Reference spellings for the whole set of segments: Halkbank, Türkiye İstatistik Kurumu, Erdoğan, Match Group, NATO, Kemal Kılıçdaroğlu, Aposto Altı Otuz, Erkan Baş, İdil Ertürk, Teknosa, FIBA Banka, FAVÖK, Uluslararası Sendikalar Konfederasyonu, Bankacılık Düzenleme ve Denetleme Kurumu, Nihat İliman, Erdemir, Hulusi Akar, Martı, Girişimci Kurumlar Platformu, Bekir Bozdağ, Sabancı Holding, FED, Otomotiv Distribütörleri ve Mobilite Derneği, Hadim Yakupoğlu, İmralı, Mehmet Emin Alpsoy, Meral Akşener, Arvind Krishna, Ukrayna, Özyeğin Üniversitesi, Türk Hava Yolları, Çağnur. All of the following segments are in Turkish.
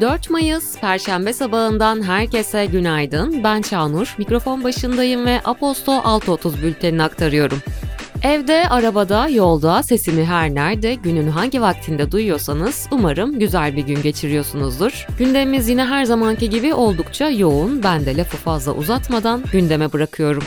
4 Mayıs Perşembe sabahından herkese günaydın. Ben Çağnur, mikrofon başındayım ve Aposto 6:30 bültenini aktarıyorum. Evde, arabada, yolda, sesimi her nerede, günün hangi vaktinde duyuyorsanız umarım güzel bir gün geçiriyorsunuzdur. Gündemimiz yine her zamanki gibi oldukça yoğun. Ben de lafı fazla uzatmadan gündeme bırakıyorum.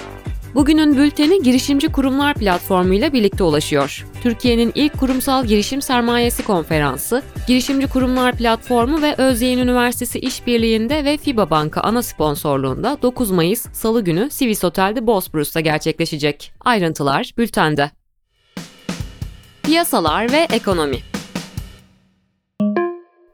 Bugünün bülteni Girişimci Kurumlar Platformu ile birlikte ulaşıyor. Türkiye'nin ilk kurumsal girişim sermayesi konferansı, Girişimci Kurumlar Platformu ve Özyeğin Üniversitesi işbirliğinde ve FIBA Banka ana sponsorluğunda 9 Mayıs Salı günü Sivis Otel'de Bosphorus'ta gerçekleşecek. Ayrıntılar bültende. Piyasalar ve ekonomi.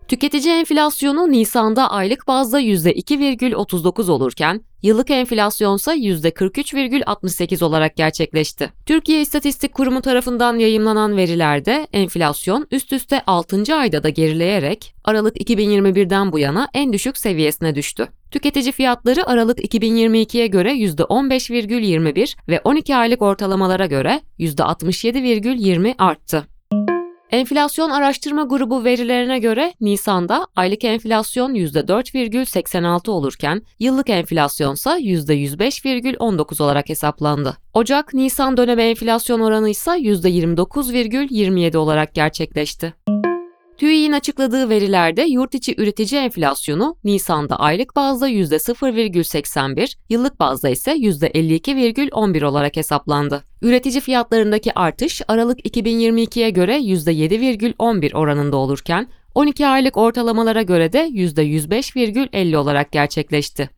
Tüketici enflasyonu Nisan'da aylık bazda %2,39 olurken, yıllık enflasyonsa %43,68 olarak gerçekleşti. Türkiye İstatistik Kurumu tarafından yayımlanan verilerde enflasyon üst üste 6. ayda da gerileyerek Aralık 2021'den bu yana en düşük seviyesine düştü. Tüketici fiyatları Aralık 2022'ye göre %15,21 ve 12 aylık ortalamalara göre %67,20 arttı. Enflasyon Araştırma Grubu verilerine göre Nisan'da aylık enflasyon %4,86 olurken yıllık enflasyonsa %105,19 olarak hesaplandı. Ocak-Nisan dönemi enflasyon oranı ise %29,27 olarak gerçekleşti. TÜİK'in açıkladığı verilerde yurt içi üretici enflasyonu Nisan'da aylık bazda %0,81, yıllık bazda ise %52,11 olarak hesaplandı. Üretici fiyatlarındaki artış Aralık 2022'ye göre %7,11 oranında olurken 12 aylık ortalamalara göre de %105,50 olarak gerçekleşti.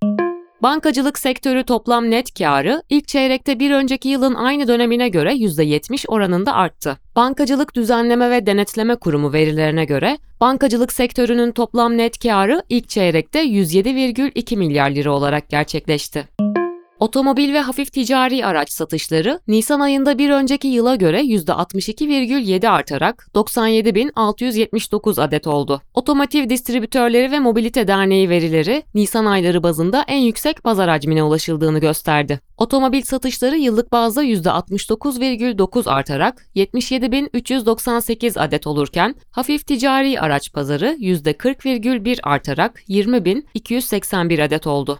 Bankacılık sektörü toplam net kârı ilk çeyrekte bir önceki yılın aynı dönemine göre %70 oranında arttı. Bankacılık Düzenleme ve Denetleme Kurumu verilerine göre bankacılık sektörünün toplam net kârı ilk çeyrekte 107,2 milyar lira olarak gerçekleşti. Otomobil ve hafif ticari araç satışları Nisan ayında bir önceki yıla göre %62,7 artarak 97.679 adet oldu. Otomotiv Distribütörleri ve Mobilite Derneği verileri Nisan ayları bazında en yüksek pazar hacmine ulaşıldığını gösterdi. Otomobil satışları yıllık bazda %69,9 artarak 77.398 adet olurken hafif ticari araç pazarı %40,1 artarak 20.281 adet oldu.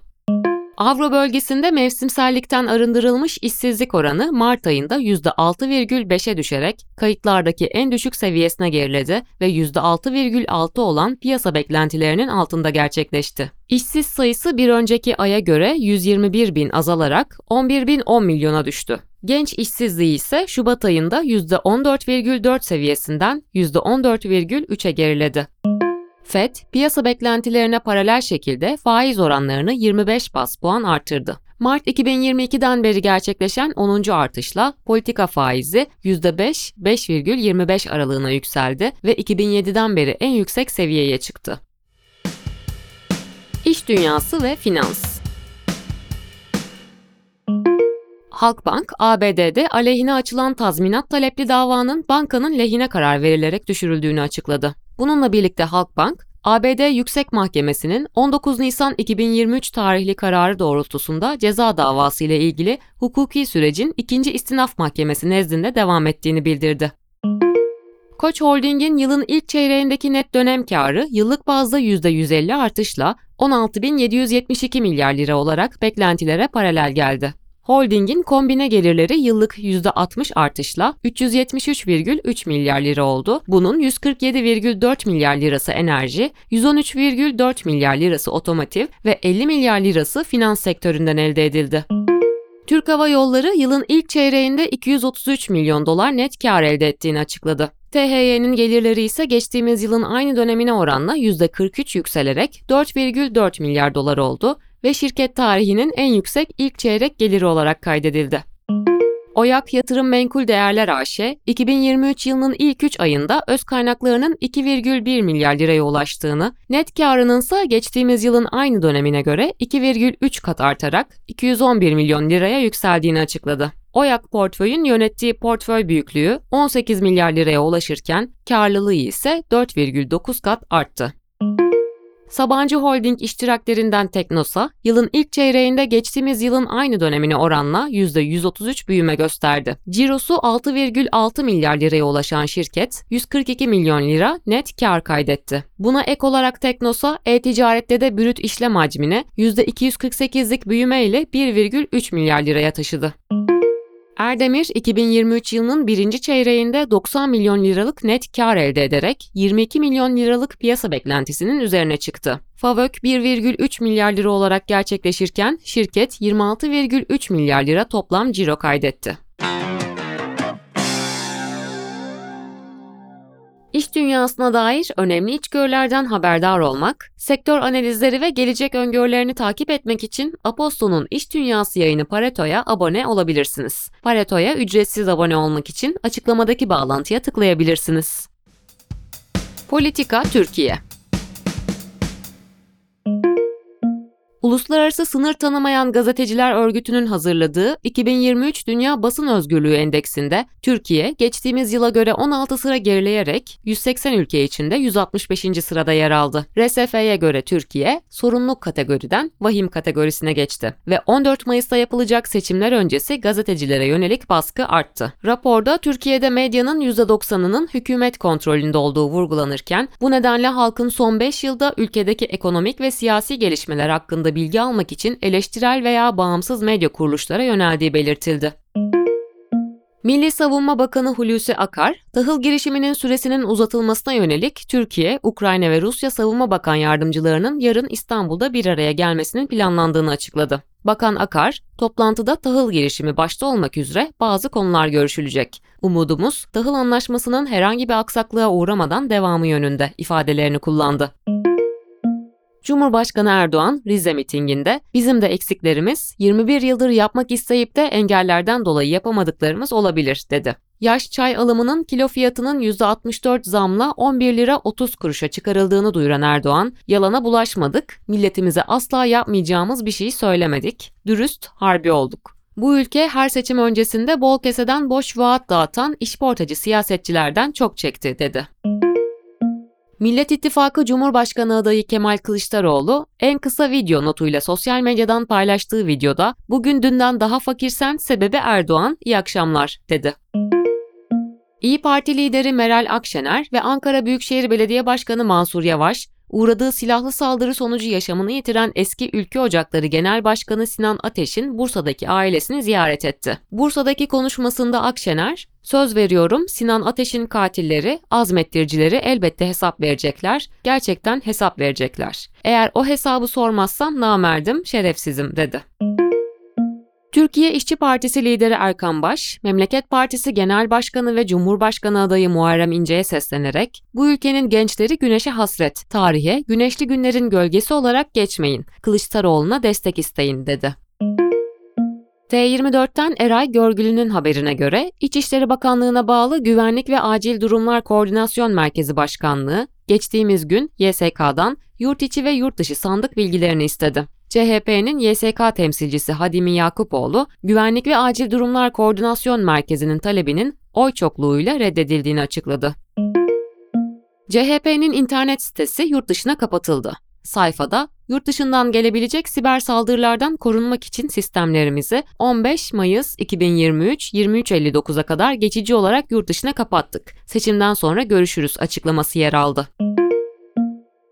Avro bölgesinde mevsimsellikten arındırılmış işsizlik oranı Mart ayında %6,5'e düşerek kayıtlardaki en düşük seviyesine geriledi ve %6,6 olan piyasa beklentilerinin altında gerçekleşti. İşsiz sayısı bir önceki aya göre 121.000 azalarak 11.010 milyona düştü. Genç işsizliği ise Şubat ayında %14,4 seviyesinden %14,3'e geriledi. FED, piyasa beklentilerine paralel şekilde faiz oranlarını 25 bas puan artırdı. Mart 2022'den beri gerçekleşen 10. artışla politika faizi %5-5,25 aralığına yükseldi ve 2007'den beri en yüksek seviyeye çıktı. İş dünyası ve finans. Halkbank, ABD'de aleyhine açılan tazminat talepli davanın bankanın lehine karar verilerek düşürüldüğünü açıkladı. Bununla birlikte Halkbank, ABD Yüksek Mahkemesi'nin 19 Nisan 2023 tarihli kararı doğrultusunda ceza davası ile ilgili hukuki sürecin 2. İstinaf Mahkemesi nezdinde devam ettiğini bildirdi. Koç Holding'in yılın ilk çeyreğindeki net dönem kârı yıllık bazda %150 artışla 16.772 milyar lira olarak beklentilere paralel geldi. Holding'in kombine gelirleri yıllık %60 artışla 373,3 milyar lira oldu. Bunun 147,4 milyar lirası enerji, 113,4 milyar lirası otomotiv ve 50 milyar lirası finans sektöründen elde edildi. Türk Hava Yolları yılın ilk çeyreğinde $233 milyon net kar elde ettiğini açıkladı. THY'nin gelirleri ise geçtiğimiz yılın aynı dönemine oranla %43 yükselerek $4,4 milyar oldu ve şirket tarihinin en yüksek ilk çeyrek geliri olarak kaydedildi. Oyak Yatırım Menkul Değerler AŞ, 2023 yılının ilk 3 ayında öz kaynaklarının 2,1 milyar liraya ulaştığını, net karının ise geçtiğimiz yılın aynı dönemine göre 2,3 kat artarak 211 milyon liraya yükseldiğini açıkladı. Oyak portföyün yönettiği portföy büyüklüğü 18 milyar liraya ulaşırken karlılığı ise 4,9 kat arttı. Sabancı Holding iştiraklerinden Teknosa, yılın ilk çeyreğinde geçtiğimiz yılın aynı dönemine oranla %133 büyüme gösterdi. Cirosu 6,6 milyar liraya ulaşan şirket, 142 milyon lira net kar kaydetti. Buna ek olarak Teknosa, e-ticarette de brüt işlem hacmini %248'lik büyüme ile 1,3 milyar liraya taşıdı. Erdemir, 2023 yılının birinci çeyreğinde 90 milyon liralık net kar elde ederek 22 milyon liralık piyasa beklentisinin üzerine çıktı. FAVÖK 1,3 milyar lira olarak gerçekleşirken şirket 26,3 milyar lira toplam ciro kaydetti. İş dünyasına dair önemli içgörülerden haberdar olmak, sektör analizleri ve gelecek öngörülerini takip etmek için Aposto'nun İş Dünyası yayını Pareto'ya abone olabilirsiniz. Pareto'ya ücretsiz abone olmak için açıklamadaki bağlantıya tıklayabilirsiniz. Politika Türkiye. Uluslararası Sınır Tanımayan Gazeteciler Örgütü'nün hazırladığı 2023 Dünya Basın Özgürlüğü Endeksinde Türkiye geçtiğimiz yıla göre 16 sıra gerileyerek 180 ülke içinde 165. sırada yer aldı. RSF'ye göre Türkiye sorumluluk kategoriden vahim kategorisine geçti ve 14 Mayıs'ta yapılacak seçimler öncesi gazetecilere yönelik baskı arttı. Raporda Türkiye'de medyanın %90'ının hükümet kontrolünde olduğu vurgulanırken bu nedenle halkın son 5 yılda ülkedeki ekonomik ve siyasi gelişmeler hakkında bilgi almak için eleştirel veya bağımsız medya kuruluşlara yöneldiği belirtildi. Milli Savunma Bakanı Hulusi Akar, tahıl girişiminin süresinin uzatılmasına yönelik Türkiye, Ukrayna ve Rusya Savunma Bakan yardımcılarının yarın İstanbul'da bir araya gelmesinin planlandığını açıkladı. Bakan Akar, toplantıda tahıl girişimi başta olmak üzere bazı konular görüşülecek. Umudumuz tahıl anlaşmasının herhangi bir aksaklığa uğramadan devamı yönünde ifadelerini kullandı. Cumhurbaşkanı Erdoğan, Rize mitinginde bizim de eksiklerimiz, 21 yıldır yapmak isteyip de engellerden dolayı yapamadıklarımız olabilir, dedi. Yaş çay alımının kilo fiyatının %64 zamla 11 lira 30 kuruşa çıkarıldığını duyuran Erdoğan, "Yalana bulaşmadık, milletimize asla yapmayacağımız bir şey söylemedik, dürüst, harbi olduk. Bu ülke her seçim öncesinde bol keseden boş vaat dağıtan işportacı siyasetçilerden çok çekti," dedi. Millet İttifakı Cumhurbaşkanı adayı Kemal Kılıçdaroğlu, en kısa video notuyla sosyal medyadan paylaştığı videoda "Bugün dünden daha fakirsen sebebi Erdoğan, iyi akşamlar," dedi. İYİ Parti lideri Meral Akşener ve Ankara Büyükşehir Belediye Başkanı Mansur Yavaş, uğradığı silahlı saldırı sonucu yaşamını yitiren eski Ülkü Ocakları Genel Başkanı Sinan Ateş'in Bursa'daki ailesini ziyaret etti. Bursa'daki konuşmasında Akşener, "Söz veriyorum, Sinan Ateş'in katilleri, azmettiricileri elbette hesap verecekler, gerçekten hesap verecekler. Eğer o hesabı sormazsam namerdim, şerefsizim," dedi. Türkiye İşçi Partisi lideri Erkan Baş, Memleket Partisi Genel Başkanı ve Cumhurbaşkanı adayı Muharrem İnce'ye seslenerek "Bu ülkenin gençleri güneşe hasret, tarihe güneşli günlerin gölgesi olarak geçmeyin, Kılıçdaroğlu'na destek isteyin," dedi. T24'ten Eray Görgülü'nün haberine göre İçişleri Bakanlığı'na bağlı Güvenlik ve Acil Durumlar Koordinasyon Merkezi Başkanlığı, geçtiğimiz gün YSK'dan yurt içi ve yurt dışı sandık bilgilerini istedi. CHP'nin YSK temsilcisi Hadim Yakupoğlu, Güvenlik ve Acil Durumlar Koordinasyon Merkezi'nin talebinin oy çokluğuyla reddedildiğini açıkladı. CHP'nin internet sitesi yurt dışına kapatıldı. Sayfada, "Yurt dışından gelebilecek siber saldırılardan korunmak için sistemlerimizi 15 Mayıs 2023 23.59'a kadar geçici olarak yurt dışına kapattık. Seçimden sonra görüşürüz," açıklaması yer aldı.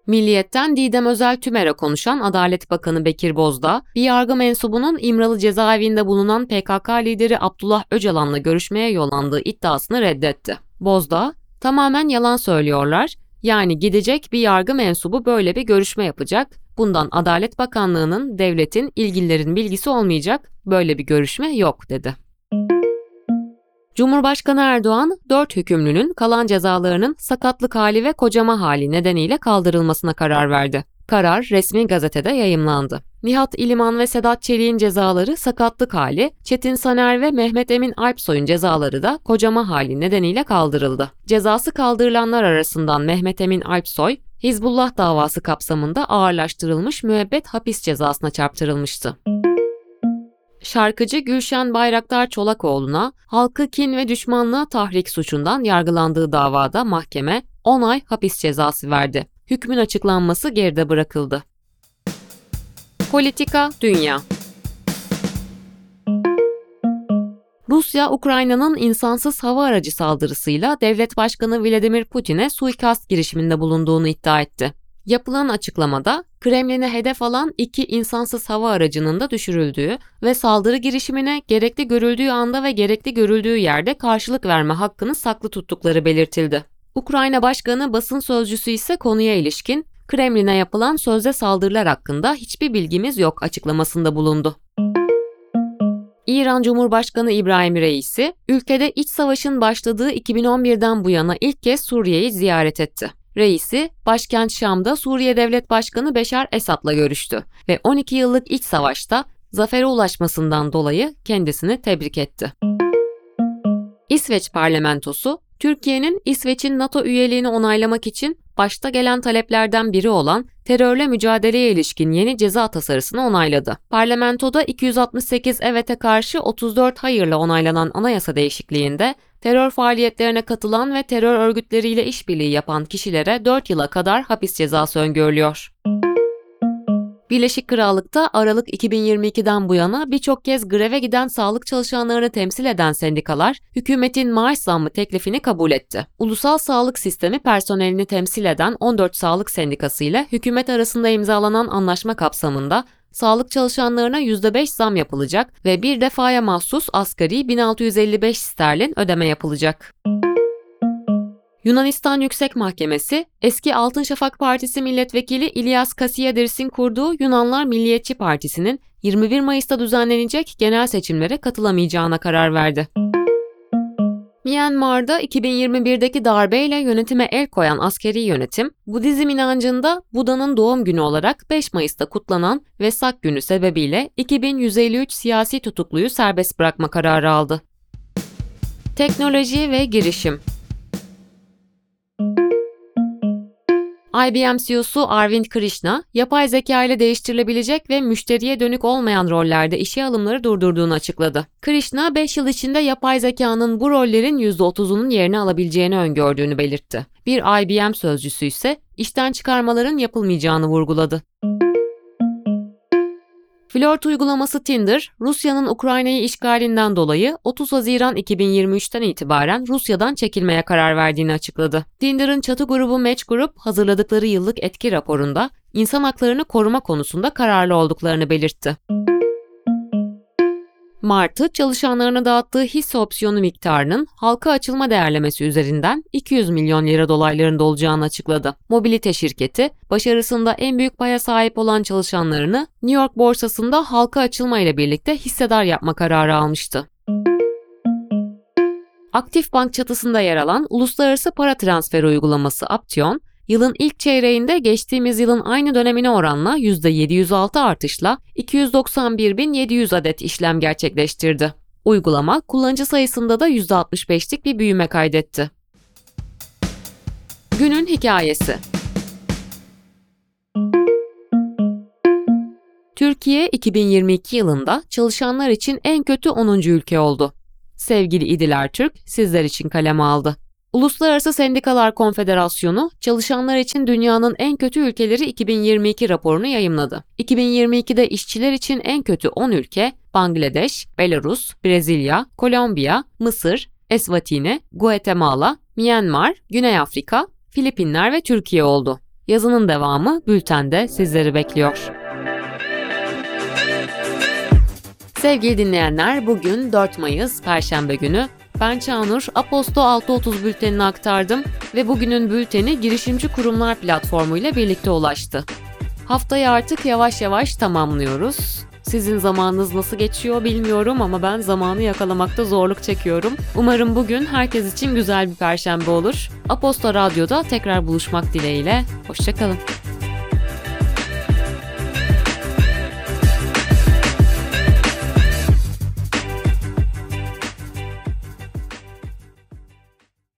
Milliyet'ten Didem Özel Tümer'e konuşan Adalet Bakanı Bekir Bozdağ, bir yargı mensubunun İmralı cezaevinde bulunan PKK lideri Abdullah Öcalan'la görüşmeye yollandığı iddiasını reddetti. Bozdağ, "Tamamen yalan söylüyorlar. Yani gidecek bir yargı mensubu böyle bir görüşme yapacak. Bundan Adalet Bakanlığı'nın, devletin, ilgililerin bilgisi olmayacak. Böyle bir görüşme yok," dedi. Cumhurbaşkanı Erdoğan, 4 hükümlünün kalan cezalarının sakatlık hali ve kocama hali nedeniyle kaldırılmasına karar verdi. Karar resmi gazetede yayımlandı. Nihat İliman ve Sedat Çelik'in cezaları sakatlık hali, Çetin Saner ve Mehmet Emin Alpsoy'un cezaları da kocama hali nedeniyle kaldırıldı. Cezası kaldırılanlar arasından Mehmet Emin Alpsoy, Hizbullah davası kapsamında ağırlaştırılmış müebbet hapis cezasına çarptırılmıştı. Şarkıcı Gülşen Bayraktar Çolakoğlu'na halkı kin ve düşmanlığa tahrik suçundan yargılandığı davada mahkeme 10 ay hapis cezası verdi. hükmün açıklanması geride bırakıldı. Politika, dünya. Rusya, Ukrayna'nın insansız hava aracı saldırısıyla devlet başkanı Vladimir Putin'e suikast girişiminde bulunduğunu iddia etti. Yapılan açıklamada, Kremlin'e hedef alan iki insansız hava aracının da düşürüldüğü ve saldırı girişimine gerekli görüldüğü anda ve gerekli görüldüğü yerde karşılık verme hakkını saklı tuttukları belirtildi. Ukrayna Başkanı basın sözcüsü ise konuya ilişkin, Kremlin'e yapılan sözde saldırılar hakkında hiçbir bilgimiz yok açıklamasında bulundu. İran Cumhurbaşkanı İbrahim Reisi, ülkede iç savaşın başladığı 2011'den bu yana ilk kez Suriye'yi ziyaret etti. Reisi, başkent Şam'da Suriye Devlet Başkanı Beşar Esad'la görüştü ve 12 yıllık iç savaşta zafere ulaşmasından dolayı kendisini tebrik etti. İsveç parlamentosu, Türkiye'nin İsveç'in NATO üyeliğini onaylamak için başta gelen taleplerden biri olan terörle mücadeleye ilişkin yeni ceza tasarısını onayladı. Parlamentoda 268 evet'e karşı 34 hayırla onaylanan anayasa değişikliğinde terör faaliyetlerine katılan ve terör örgütleriyle işbirliği yapan kişilere 4 yıla kadar hapis cezası öngörülüyor. Birleşik Krallık'ta Aralık 2022'den bu yana birçok kez greve giden sağlık çalışanlarını temsil eden sendikalar, hükümetin maaş zammı teklifini kabul etti. Ulusal Sağlık Sistemi personelini temsil eden 14 sağlık sendikası ile hükümet arasında imzalanan anlaşma kapsamında sağlık çalışanlarına %5 zam yapılacak ve bir defaya mahsus asgari 1655 sterlin ödeme yapılacak. Yunanistan Yüksek Mahkemesi, eski Altın Şafak Partisi milletvekili İlyas Kasiaders'in kurduğu Yunanlar Milliyetçi Partisi'nin 21 Mayıs'ta düzenlenecek genel seçimlere katılamayacağına karar verdi. Myanmar'da 2021'deki darbeyle yönetime el koyan askeri yönetim, Budizm inancında Buda'nın doğum günü olarak 5 Mayıs'ta kutlanan Vesak günü sebebiyle 2153 siyasi tutukluyu serbest bırakma kararı aldı. Teknoloji ve girişim. IBM CEO'su Arvind Krishna, yapay zeka ile değiştirilebilecek ve müşteriye dönük olmayan rollerde işe alımları durdurduğunu açıkladı. Krishna, 5 yıl içinde yapay zekanın bu rollerin %30'unun yerini alabileceğini öngördüğünü belirtti. Bir IBM sözcüsü ise işten çıkarmaların yapılmayacağını vurguladı. Flört uygulaması Tinder, Rusya'nın Ukrayna'yı işgalinden dolayı 30 Haziran 2023'ten itibaren Rusya'dan çekilmeye karar verdiğini açıkladı. Tinder'ın çatı grubu Match Group, hazırladıkları yıllık etki raporunda insan haklarını koruma konusunda kararlı olduklarını belirtti. Martı, çalışanlarına dağıttığı hisse opsiyonu miktarının halka açılma değerlemesi üzerinden 200 milyon lira dolaylarında olacağını açıkladı. Mobilite şirketi, başarısında en büyük paya sahip olan çalışanlarını New York borsasında halka açılma ile birlikte hissedar yapma kararı almıştı. Aktifbank çatısında yer alan uluslararası para transferi uygulaması Aption, yılın ilk çeyreğinde geçtiğimiz yılın aynı dönemine oranla %706 artışla 291.700 adet işlem gerçekleştirdi. Uygulama, kullanıcı sayısında da %65'lik bir büyüme kaydetti. Günün hikayesi. Türkiye, 2022 yılında çalışanlar için en kötü 10. ülke oldu. Sevgili İdil Ertürk, sizler için kaleme aldı. Uluslararası Sendikalar Konfederasyonu, çalışanlar için dünyanın en kötü ülkeleri 2022 raporunu yayımladı. 2022'de işçiler için en kötü 10 ülke, Bangladeş, Belarus, Brezilya, Kolombiya, Mısır, Esvatini, Guatemala, Myanmar, Güney Afrika, Filipinler ve Türkiye oldu. Yazının devamı bültende sizleri bekliyor. Sevgili dinleyenler, bugün 4 Mayıs Perşembe günü. Ben Çağnur, Aposto 6:30 bültenini aktardım ve bugünün bülteni Girişimci Kurumlar Platformu ile birlikte ulaştı. Haftayı artık yavaş yavaş tamamlıyoruz. Sizin zamanınız nasıl geçiyor bilmiyorum ama ben zamanı yakalamakta zorluk çekiyorum. Umarım bugün herkes için güzel bir perşembe olur. Aposto Radyo'da tekrar buluşmak dileğiyle, hoşça kalın.